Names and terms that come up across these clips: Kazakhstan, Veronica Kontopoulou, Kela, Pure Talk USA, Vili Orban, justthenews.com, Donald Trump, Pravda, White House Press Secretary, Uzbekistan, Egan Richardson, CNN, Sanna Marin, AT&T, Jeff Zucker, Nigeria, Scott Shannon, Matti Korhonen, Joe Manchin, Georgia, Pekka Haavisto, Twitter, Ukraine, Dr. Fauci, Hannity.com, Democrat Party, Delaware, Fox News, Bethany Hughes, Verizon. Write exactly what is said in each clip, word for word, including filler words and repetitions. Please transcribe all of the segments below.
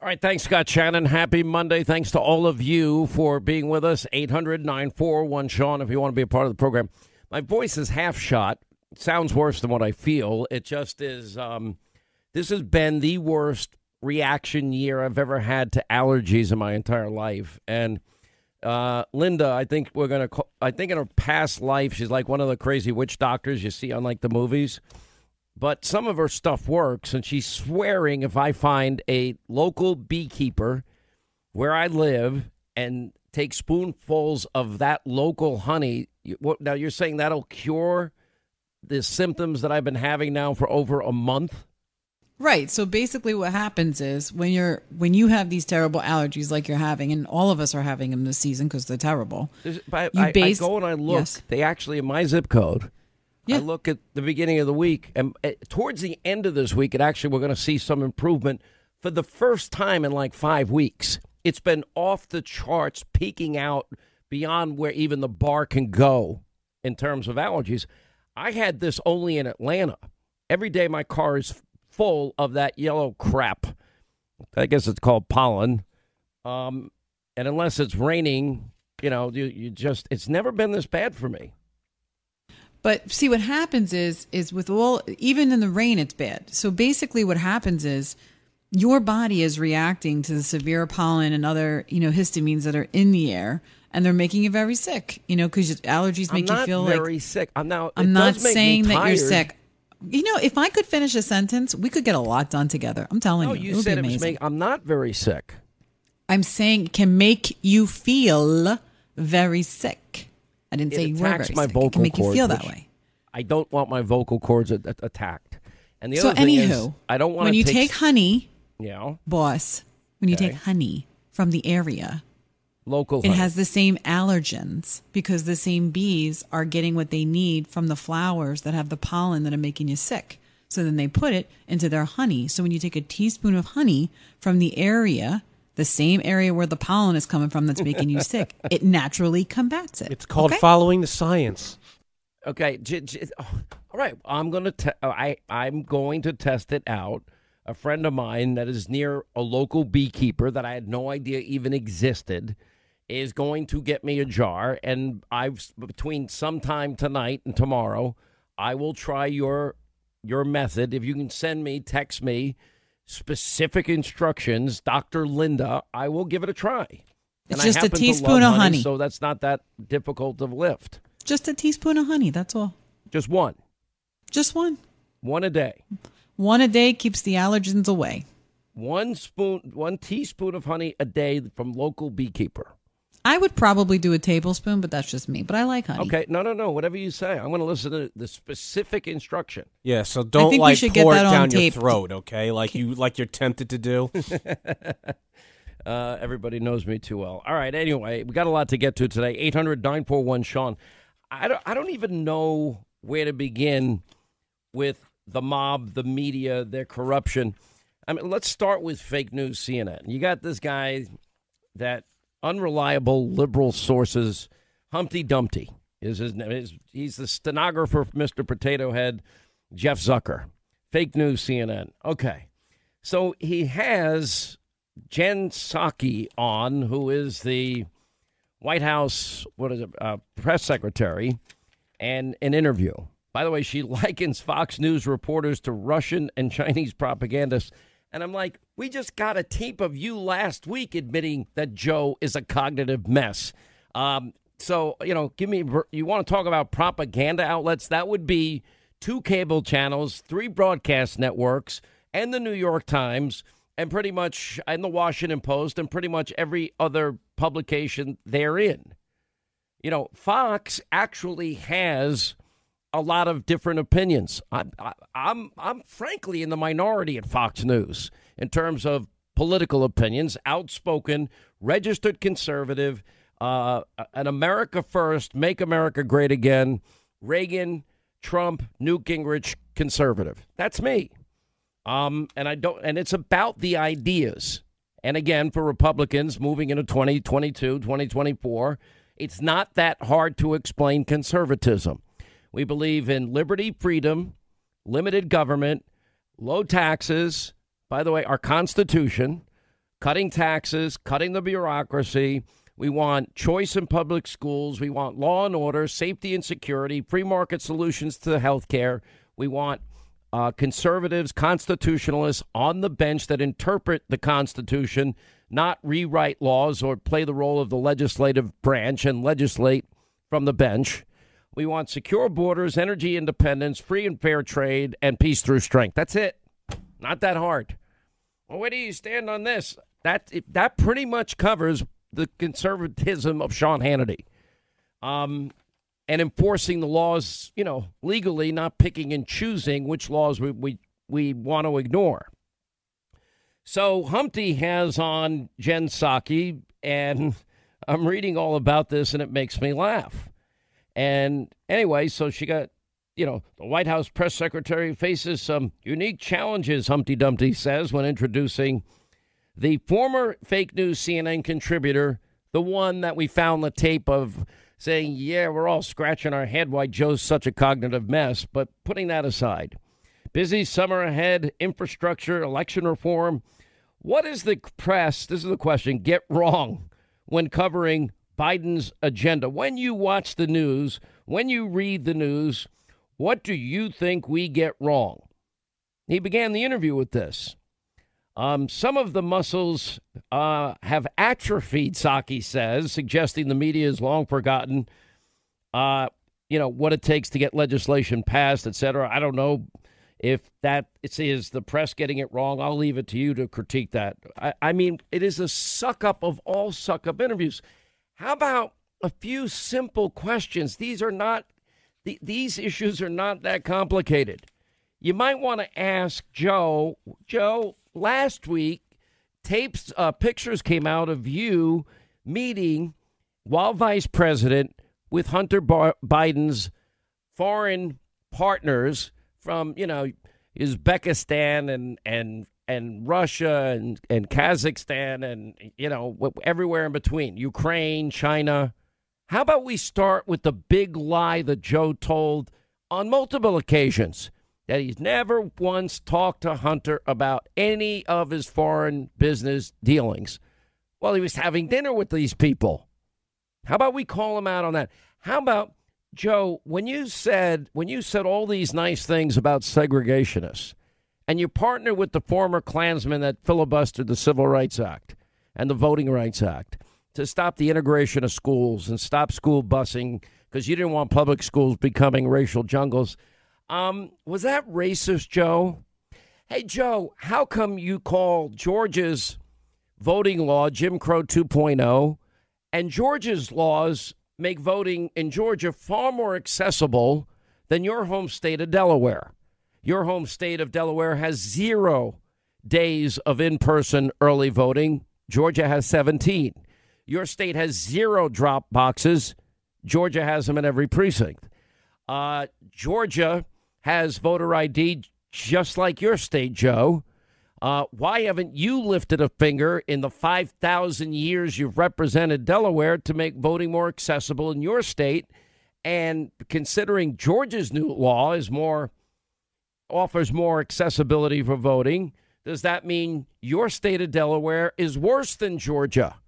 All right. Thanks, Scott Shannon. Happy Monday. Thanks to all of you for being with us. eight hundred nine four one Sean if you want to be a part of the program. My voice is half shot. It sounds worse than what I feel. It just is. Um, this has been the worst reaction year I've ever had to allergies in my entire life. And uh, Linda, I think we're going to I think in her past life, she's like one of the crazy witch doctors you see on like the movies. But some of her stuff works, and she's swearing if I find a local beekeeper where I live and take spoonfuls of that local honey. You, what, now, you're saying that'll cure the symptoms that I've been having now for over a month? Right. So basically what happens is when you're when you have these terrible allergies like you're having, and all of us are having them this season because they're terrible. I, I, base, I go and I look. Yes. They actually, in my zip code. Yeah. I look at the beginning of the week, and towards the end of this week, it actually we're going to see some improvement for the first time in like five weeks. It's been off the charts, peaking out beyond where even the bar can go in terms of allergies. I had this only in Atlanta. Every day my car is full of that yellow crap. I guess it's called pollen. Um, and unless it's raining, you know, you, you just it's never been this bad for me. But see, what happens is, is with all, even in the rain, it's bad. So basically what happens is your body is reacting to the severe pollen and other, you know, histamines that are in the air, and they're making you very sick, you know, because allergies make you feel like. I'm not very sick. I'm now, I'm not saying that you're sick. You know, if I could finish a sentence, we could get a lot done together. I'm telling you. No, you said it was making, I'm not very sick. I'm saying it can make you feel very sick. I didn't say you were very sick. It can make you feel that way. I don't want my vocal cords attacked. And the other thing is, I don't want to take... When you take honey, yeah, boss, when you take honey from the area, local, it has the same allergens because the same bees are getting what they need from the flowers that have the pollen that are making you sick. So then they put it into their honey. So when you take a teaspoon of honey from the area... the same area where the pollen is coming from that's making you sick, it naturally combats it. It's called okay? following the science. Okay. J- j- oh, all right. I'm going to te- I, I'm going to test it out. A friend of mine that is near a local beekeeper that I had no idea even existed is going to get me a jar. And I've between sometime tonight and tomorrow, I will try your your method. If you can send me, text me, specific instructions, Doctor Linda, I will give it a try. It's and just a teaspoon of honey, honey. So that's not that difficult to lift. Just a teaspoon of honey, that's all. Just one? Just one. One a day? One a day keeps the allergens away. One spoon, one teaspoon of honey a day from local beekeeper. I would probably do a tablespoon, but that's just me. But I like honey. Okay, no, no, no. Whatever you say, I'm going to listen to the specific instruction. Yeah, so don't like pour it down your throat, okay? Like you, like you're tempted to do. uh, everybody knows me too well. All right. Anyway, we got a lot to get to today. eight hundred nine four one Sean. I don't, I don't even know where to begin with the mob, the media, their corruption. I mean, let's start with fake news, C N N. You got this guy that. Unreliable liberal sources. Humpty Dumpty is his name. He's the stenographer for Mister Potato Head, Jeff Zucker. Fake news, C N N. Okay. So he has Jen Psaki on, who is the White House, what is it, uh, press secretary, and an interview. By the way, she likens Fox News reporters to Russian and Chinese propagandists And I'm like, we just got a tape of you last week admitting that Joe is a cognitive mess. Um, so, you know, give me, you want to talk about propaganda outlets? That would be two cable channels, three broadcast networks, and the New York Times, and pretty much, and the Washington Post, and pretty much every other publication therein. You know, Fox actually has a lot of different opinions. I, I, I'm I'm frankly in the minority at Fox News in terms of political opinions, outspoken, registered conservative, uh, an America first, make America great again, Reagan, Trump, Newt Gingrich, conservative. That's me. Um, and I don't, and it's about the ideas. And again, for Republicans moving into twenty twenty-two, twenty twenty-four, it's not that hard to explain conservatism. We believe in liberty, freedom, limited government, low taxes. By the way, our Constitution, cutting taxes, cutting the bureaucracy. We want choice in public schools. We want law and order, safety and security, free market solutions to healthcare. We want Uh, conservatives, constitutionalists on the bench that interpret the Constitution, not rewrite laws or play the role of the legislative branch and legislate from the bench. We want secure borders, energy independence, free and fair trade, and peace through strength. That's it. Not that hard. Well, where do you stand on this? That that pretty much covers the conservatism of Sean Hannity. Um. And enforcing the laws, you know, legally, not picking and choosing which laws we, we, we want to ignore. So Humpty has on Jen Psaki, and I'm reading all about this, and it makes me laugh. And anyway, so she got, you know, the White House press secretary faces some unique challenges, Humpty Dumpty says, when introducing the former fake news C N N contributor, the one that we found the tape of, saying, yeah, we're all scratching our head why Joe's such a cognitive mess. But putting that aside, busy summer ahead, infrastructure, election reform. What is the press, this is the question, get wrong when covering Biden's agenda? When you watch the news, when you read the news, what do you think we get wrong? He began the interview with this. Um, some of the muscles uh, have atrophied, Psaki says, suggesting the media has long forgotten, uh, you know, what it takes to get legislation passed, et cetera. I don't know if that is the press getting it wrong. I'll leave it to you to critique that. I, I mean, it is a suck-up of all suck-up interviews. How about a few simple questions? These are not th- these issues are not that complicated. You might want to ask Joe, Joe, last week, tapes, uh, pictures came out of you meeting while vice president with Hunter Bar- Biden's foreign partners from, you know, Uzbekistan and and and Russia and, and Kazakhstan and, you know, everywhere in between, Ukraine, China. How about we start with the big lie that Joe told on multiple occasions? That he's never once talked to Hunter about any of his foreign business dealings. Well, he was having dinner with these people. How about we call him out on that? How about, Joe, when you said when you said all these nice things about segregationists and you partner with the former Klansmen that filibustered the Civil Rights Act and the Voting Rights Act to stop the integration of schools and stop school busing because you didn't want public schools becoming racial jungles. Um, was that racist, Joe? Hey, Joe, how come you call Georgia's voting law Jim Crow two point oh and Georgia's laws make voting in Georgia far more accessible than your home state of Delaware? Your home state of Delaware has zero days of in-person early voting. Georgia has seventeen. Your state has zero drop boxes. Georgia has them in every precinct. Uh, Georgia has voter I D just like your state, Joe. Uh, why haven't you lifted a finger in the five thousand years you've represented Delaware to make voting more accessible in your state? And considering Georgia's new law is more offers more accessibility for voting, does that mean your state of Delaware is worse than Georgia?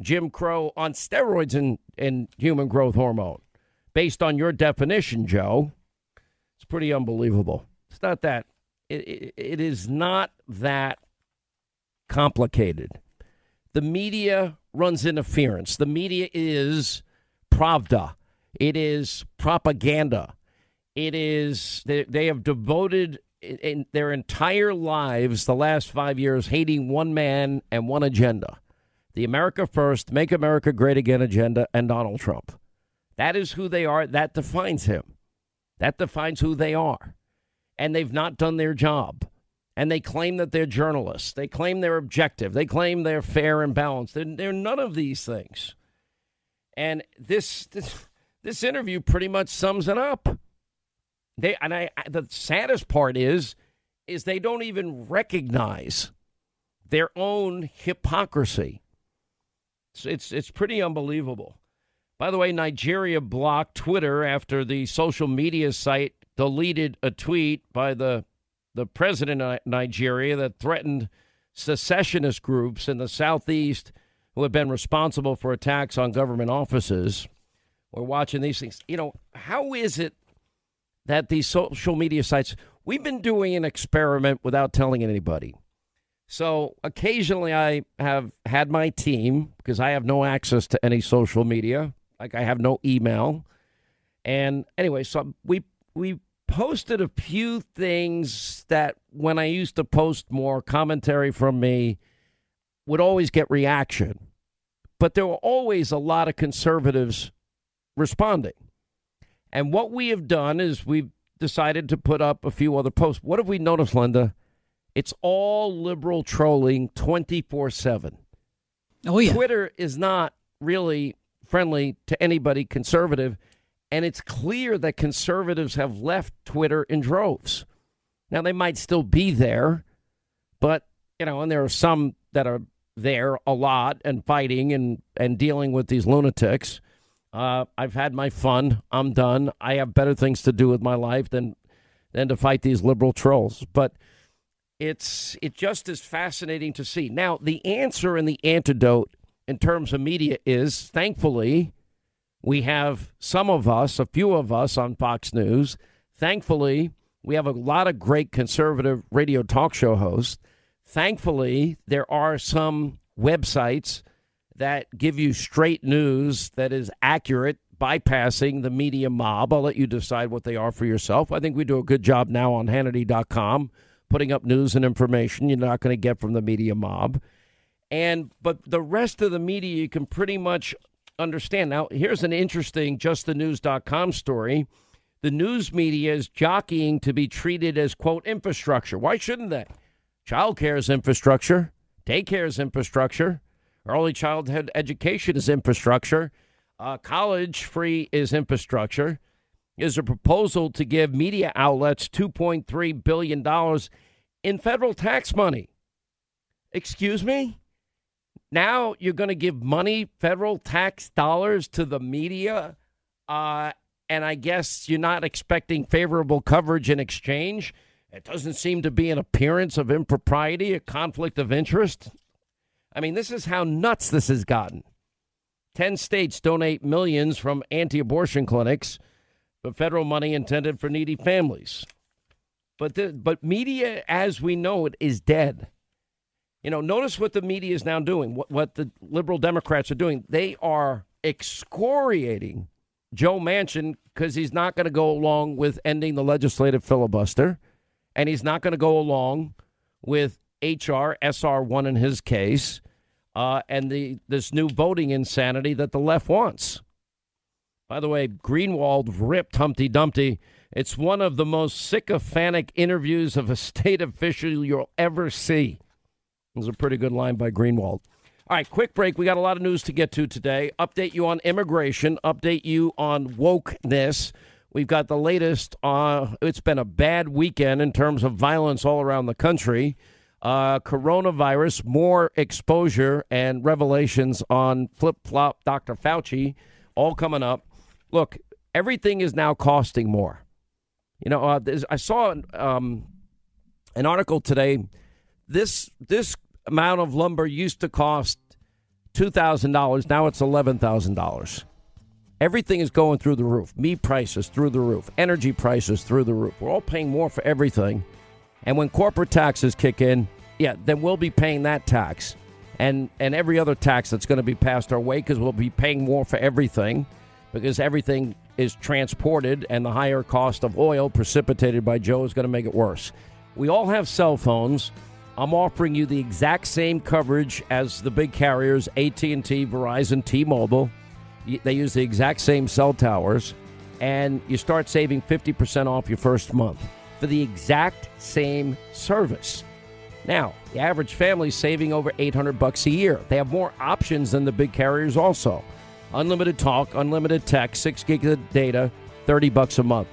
Jim Crow on steroids and, and human growth hormone, based on your definition, Joe. Pretty unbelievable. It's not that. It, it, it is not that complicated. The media runs interference. The media is Pravda. It is propaganda. It is they, they have devoted in their entire lives, the last five years, hating one man and one agenda. The America First, Make America Great Again agenda, and Donald Trump. That is who they are. That defines him. That defines who they are. And they've not done their job. And they claim that they're journalists. They claim they're objective. They claim they're fair and balanced. They're, they're none of these things. And this, this this interview pretty much sums it up. They and I, I the saddest part is is they don't even recognize their own hypocrisy. It's it's, it's pretty unbelievable. By the way, Nigeria blocked Twitter after the social media site deleted a tweet by the the president of Nigeria that threatened secessionist groups in the southeast who have been responsible for attacks on government offices. We're watching these things. You know, how is it that these social media sites, we've been doing an experiment without telling anybody. So occasionally I have had my team, because I have no access to any social media, like I have no email. And anyway, so we we posted a few things that when I used to post more commentary from me would always get reaction. But there were always a lot of conservatives responding. And what we have done is we've decided to put up a few other posts. What have we noticed, Linda? It's all liberal trolling twenty-four seven. Oh, yeah. Twitter is not really friendly to anybody conservative. And it's clear that conservatives have left Twitter in droves. Now, they might still be there, but, you know, and there are some that are there a lot and fighting and, and dealing with these lunatics. Uh, I've had my fun. I'm done. I have better things to do with my life than than to fight these liberal trolls. But it's it just is fascinating to see. Now, the answer and the antidote in terms of media is, thankfully, we have some of us, a few of us on Fox News. Thankfully, we have a lot of great conservative radio talk show hosts. Thankfully, there are some websites that give you straight news that is accurate, bypassing the media mob. I'll let you decide what they are for yourself. I think we do a good job now on Hannity dot com, putting up news and information you're not going to get from the media mob. And but the rest of the media, you can pretty much understand. Now, here's an interesting just the news dot com story. The news media is jockeying to be treated as, quote, infrastructure. Why shouldn't they? Childcare is infrastructure. Daycare is infrastructure. Early childhood education is infrastructure. Uh, college free is infrastructure. There's a proposal to give media outlets two point three billion dollars in federal tax money. Excuse me? Now you're going to give money, federal tax dollars, to the media, uh, and I guess you're not expecting favorable coverage in exchange. It doesn't seem to be an appearance of impropriety, a conflict of interest. I mean, this is how nuts this has gotten. Ten states donate millions from anti-abortion clinics, but federal money intended for needy families. But the, but media, as we know it, is dead. You know, notice what the media is now doing, what, what the liberal Democrats are doing. They are excoriating Joe Manchin because he's not going to go along with ending the legislative filibuster, and he's not going to go along with H R S R one in his case, uh, and the this new voting insanity that the left wants. By the way, Greenwald ripped Humpty Dumpty. It's one of the most sycophantic interviews of a state official you'll ever see. It was a pretty good line by Greenwald. All right, quick break. We got a lot of news to get to today. Update you on immigration. Update you on wokeness. We've got the latest. Uh, it's been a bad weekend in terms of violence all around the country. Uh, coronavirus, more exposure and revelations on flip-flop Doctor Fauci, all coming up. Look, everything is now costing more. You know, uh, I saw um, an article today. This this amount of lumber used to cost two thousand dollars. Now it's eleven thousand dollars. Everything is going through the roof. Meat prices through the roof. Energy prices through the roof. We're all paying more for everything. And when corporate taxes kick in, yeah, then we'll be paying that tax and, and every other tax that's going to be passed our way, because we'll be paying more for everything, because everything is transported, and the higher cost of oil precipitated by Joe is going to make it worse. We all have cell phones. I'm offering you the exact same coverage as the big carriers, A T and T, Verizon, T-Mobile. They use the exact same cell towers, and you start saving fifty percent off your first month for the exact same service. Now, the average family is saving over eight hundred bucks a year. They have more options than the big carriers also. Unlimited talk, unlimited text, six gigs of data, thirty bucks a month.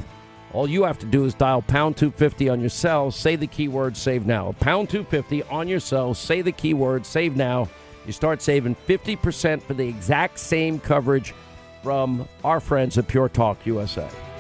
All you have to do is dial pound two fifty on your cell, say the keyword, save now. Pound two fifty on your cell, say the keyword, save now. You start saving fifty percent for the exact same coverage from our friends at Pure Talk U S A.